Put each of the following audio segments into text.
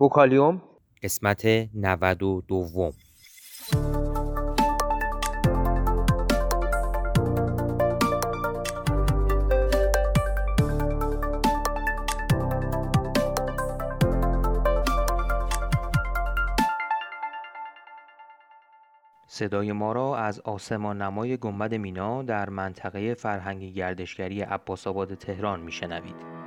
بوکالیوم قسمت 92. صدای ما را از آسمان نمای گنبد مینا در منطقه فرهنگی گردشگری عباس‌آباد تهران میشنوید.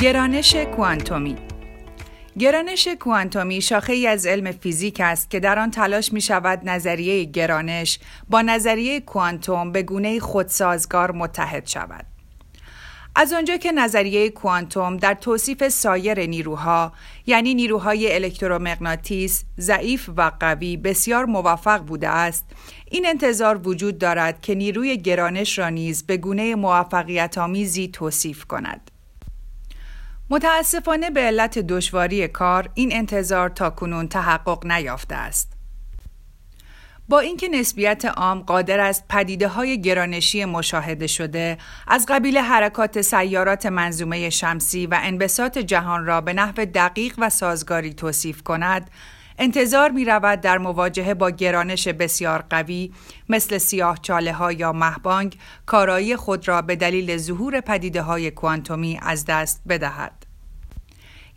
گرانش کوانتومی. گرانش کوانتومی شاخه‌ای از علم فیزیک است که در آن تلاش می‌شود نظریه گرانش با نظریه کوانتوم به گونه‌ای خودسازگار متحد شود. از آنجا که نظریه کوانتوم در توصیف سایر نیروها، یعنی نیروهای الکترومغناطیس، ضعیف و قوی بسیار موفق بوده است، این انتظار وجود دارد که نیروی گرانش را نیز به گونه موفقیت‌آمیزی توصیف کند. متاسفانه به علت دشواری کار این انتظار تاکنون تحقق نیافته است. با اینکه نسبیت عام قادر است پدیده‌های گرانشی مشاهده شده از قبیل حرکات سیارات منظومه شمسی و انبساط جهان را به نحو دقیق و سازگاری توصیف کند، انتظار می‌رود در مواجهه با گرانش بسیار قوی مثل سیاه‌چاله‌ها یا مهبانگ کارایی خود را به دلیل ظهور پدیده‌های کوانتومی از دست بدهد.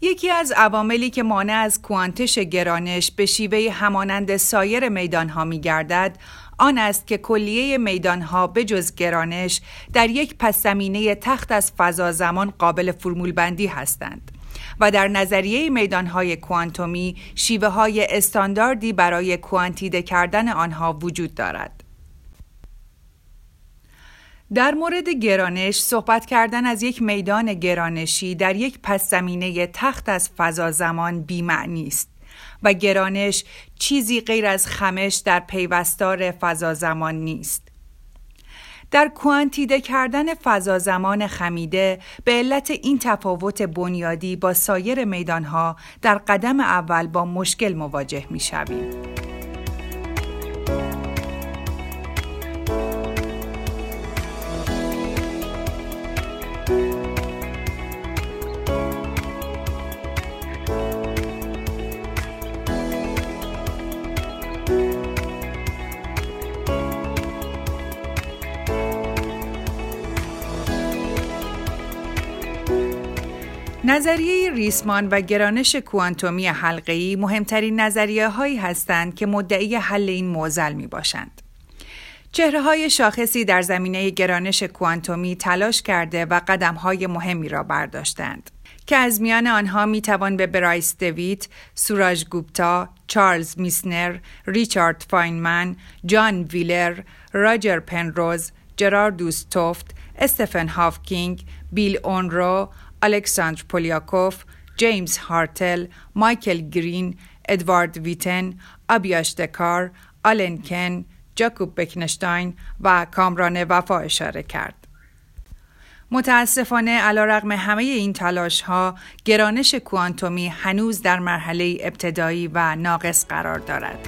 یکی از عواملی که مانع از کوانتش گرانش به شیوهی همانند سایر میدان‌ها می‌گردد، آن است که کلیه میدان‌ها به جز گرانش در یک پس‌زمینه تخت از فضا زمان قابل فرمول‌بندی هستند و در نظریه میدان‌های کوانتومی شیوه‌های استانداردی برای کوانتیده کردن آنها وجود دارد. در مورد گرانش، صحبت کردن از یک میدان گرانشی در یک پس‌زمینه تخت از فضا زمان بی‌معنی است و گرانش چیزی غیر از خمش در پیوستار فضا زمان نیست. در کوانتیده کردن فضا زمان خمیده به علت این تفاوت بنیادی با سایر میدانها در قدم اول با مشکل مواجه می‌شویم. نظریه ریسمان و گرانش کوانتومی حلقه‌ای مهمترین نظریه‌هایی هستند که مدعی حل این معضل می‌باشند. چهره‌های شاخصی در زمینه گرانش کوانتومی تلاش کرده و قدم‌های مهمی را برداشتند که از میان آنها می‌توان به برایس دویت، سوراج گوبتا، چارلز میسنر، ریچارد فاینمن، جان ویلر، راجر پنروز، جراردوز توفت، استفن هافکینگ، بیل اونرو، الکساندر پولیاکوف، جیمز هارتل، مایکل گرین، ادوارد ویتن، آبیاش دکار، آلن کن، جاکوب بیکنشتاین و کامران وفا اشاره کرد. متاسفانه علیرغم همه این تلاش‌ها، گرانش کوانتومی هنوز در مرحله ابتدایی و ناقص قرار دارد.